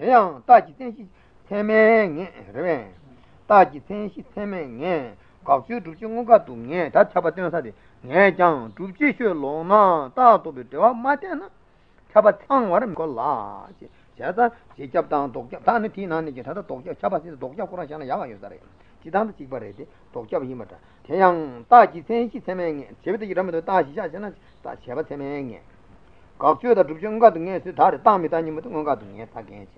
태양 따지 텐시 태맹에 따지 텐시 태맹에 각주 두중과 동에 다 잡아뜨는 사람이 내장 두지셔로나 따도비 대화 맞잖아 잡아 창와는 걸라지 제가 직접당 독자 다는 티나는 게 다도 독자 잡아서 독자 고라잖아 야가 요다래 지단도 직발해야 돼 독자의 힘을 다 태양 따지 텐시 태맹에 제비도 이러면 따지 자잖아 따 잡아 태맹에 각주다 두중과 동에 다리 땅이 다니면 뭔가 동에 타겠지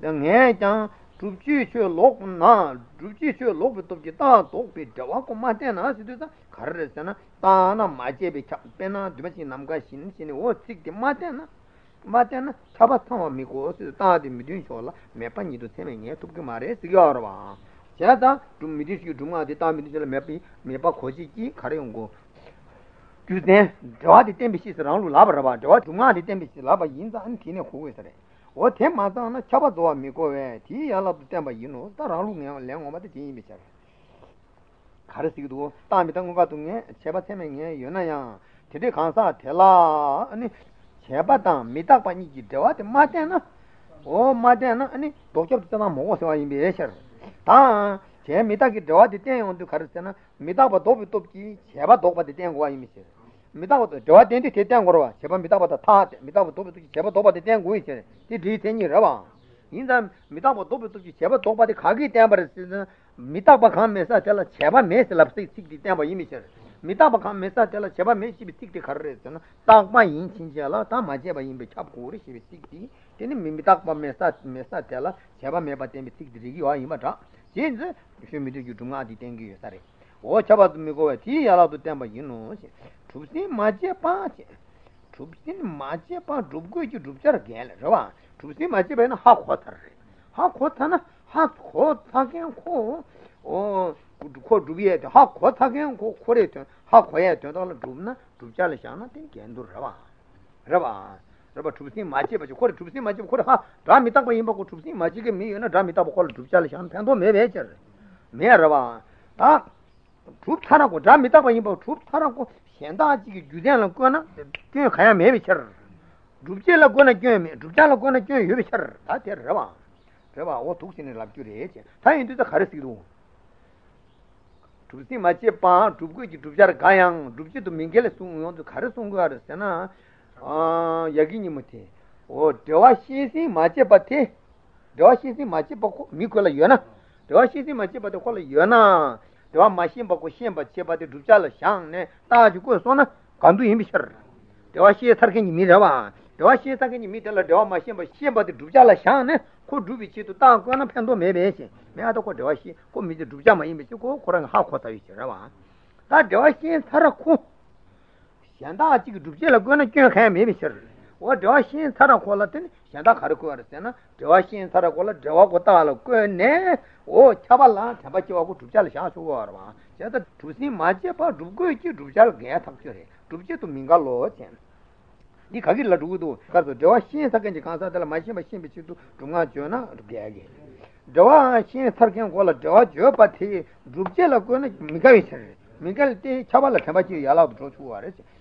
내장 두지셔 로나 두지셔 로부터지 다 독비 대화고 맞잖아 시도다 가르잖아 따나 맞제비 잡배나 두번씩 남과 신신이 오직디 맞잖아 맞잖아 잡았어 미고 따디 미든쇼라 매판이도 세명이 두게 말해 쓰여라 제가 좀 미디시 중앙에 따미들 매비 매바 고지기 가려운 거 주네 저한테 땜비시스랑 라바라 봐 저한테 중앙에 땜비시 라바 인자 안 티네 고고 있어래 वो थे माता ना छापा दो आमी को वे ठीक यार अब तेरे भाई नो तारालू में लेंगो मत ठीक बिचारे खारे सीख दो तामी तंगों का तुम्हें छेपा थे में ये यो ना याँ तेरे खांसा थेला अन्य छेपा तां मिता पानी की देवा ते माते ना ओ माते ना अन्य दो क्या तो ना मोगो सेवा इन बेशर तां छे मिता की देवा देते हैं उन तो खारे से ना मिता 미다고 저한테 대대한 거로 제발 미다보다 타 미다보 도부지 제발 도바데 대한 거 있잖아. 이 뒤생이라 봐. 인자 미다보 도부지 제발 도바데 가기 때문에 벌써 미다바 감에서 제가 제발 메스 랍스틱 찍기 때문에 이미셔. 미다바 감에서 제가 제발 메시 찍기 가르랬잖아. 땅마 인친지라 땅 맞제바 인비 잡고리 시비 찍기. 근데 미다바 메사 제가 제발 메바데 찍기기 와 이마다. 진짜 쇼미도 유둥아디 땡기 사리. 오 잡아두미고 티야라도 때문에 이노. Trubsin maje pa che, Trubsin maje pa drubgo ichi drubchar gyan rwa, Trubsin maje pa ina ha khotar na, ha khotar kyan kho, o kho drubiye ha khotar kyan kho khore tiong, ha khoya tiong tala drubna, drubchar la shana ten gyandu rwa, rwa Trubsin maje pa che, khore Trubsin maje pa khore ha, dra mitak pa imba ko Trubsin maje ke mi yona dra mitak pa khore drubchar la shana pendo me vechar, me rwa, ta drubtarako, dra mitak pa imba drubtarako, 현다지기 주전을 꺼나 꽤 가야 매비처 룹제를 꺼나 꽤 룹자를 꺼나 꽤 유비처 다 데려와 대봐 오 독신을 납주래 다인도다 가르치기로 룹지 맞지 봐 룹고지 룹자를 가양 룹지도 민겔에 숨어도 가르치는 거 알았잖아 아 여기니 못해 오 대와시시 맞지 봐티 대와시시 맞지 보고 미콜라 요나 대와시시 맞지 봐도 콜라 요나 대화 마신 받고 시험 받지 받아 줍자를 향네 따지고 손은 간도 힘이 셔. 대화 시에 살게니 미려봐. 대화 시에 살게니 미들라 대화 마신 받 시험 받아 줍자를 향네 코 줍이치도 땅거나 편도 매매시. 내가도 코 대화 시 코미지 줍자만 힘이 쓰고 그런 하고다 있어라. 다 대화 시에 살았고 현다 지금 줍자를 거는 꽤 가야 매매 셔. 와 대화 시에 살았고라더니 현다 가르고 알았잖아. 대화 시에 살았고라 대화 고다 알았고네. ओ छबला छबा के बाबू टुचाल शा सो वारवा जे तो टुसी माचे पर डुगो के डुचाल गया थक्यो रे डुचे तो मिंगा लो छन नी खगी लडू दो कर दो जवा शीन सके जे कासा दला माचे मशीन बिचू डुंगा जो ना गया गे जवा शीन थरके कोला जवा जो पथी डुचे लको ने मिंगा विसरे मिंगा ते छबला छबा के याला दो छुआ रे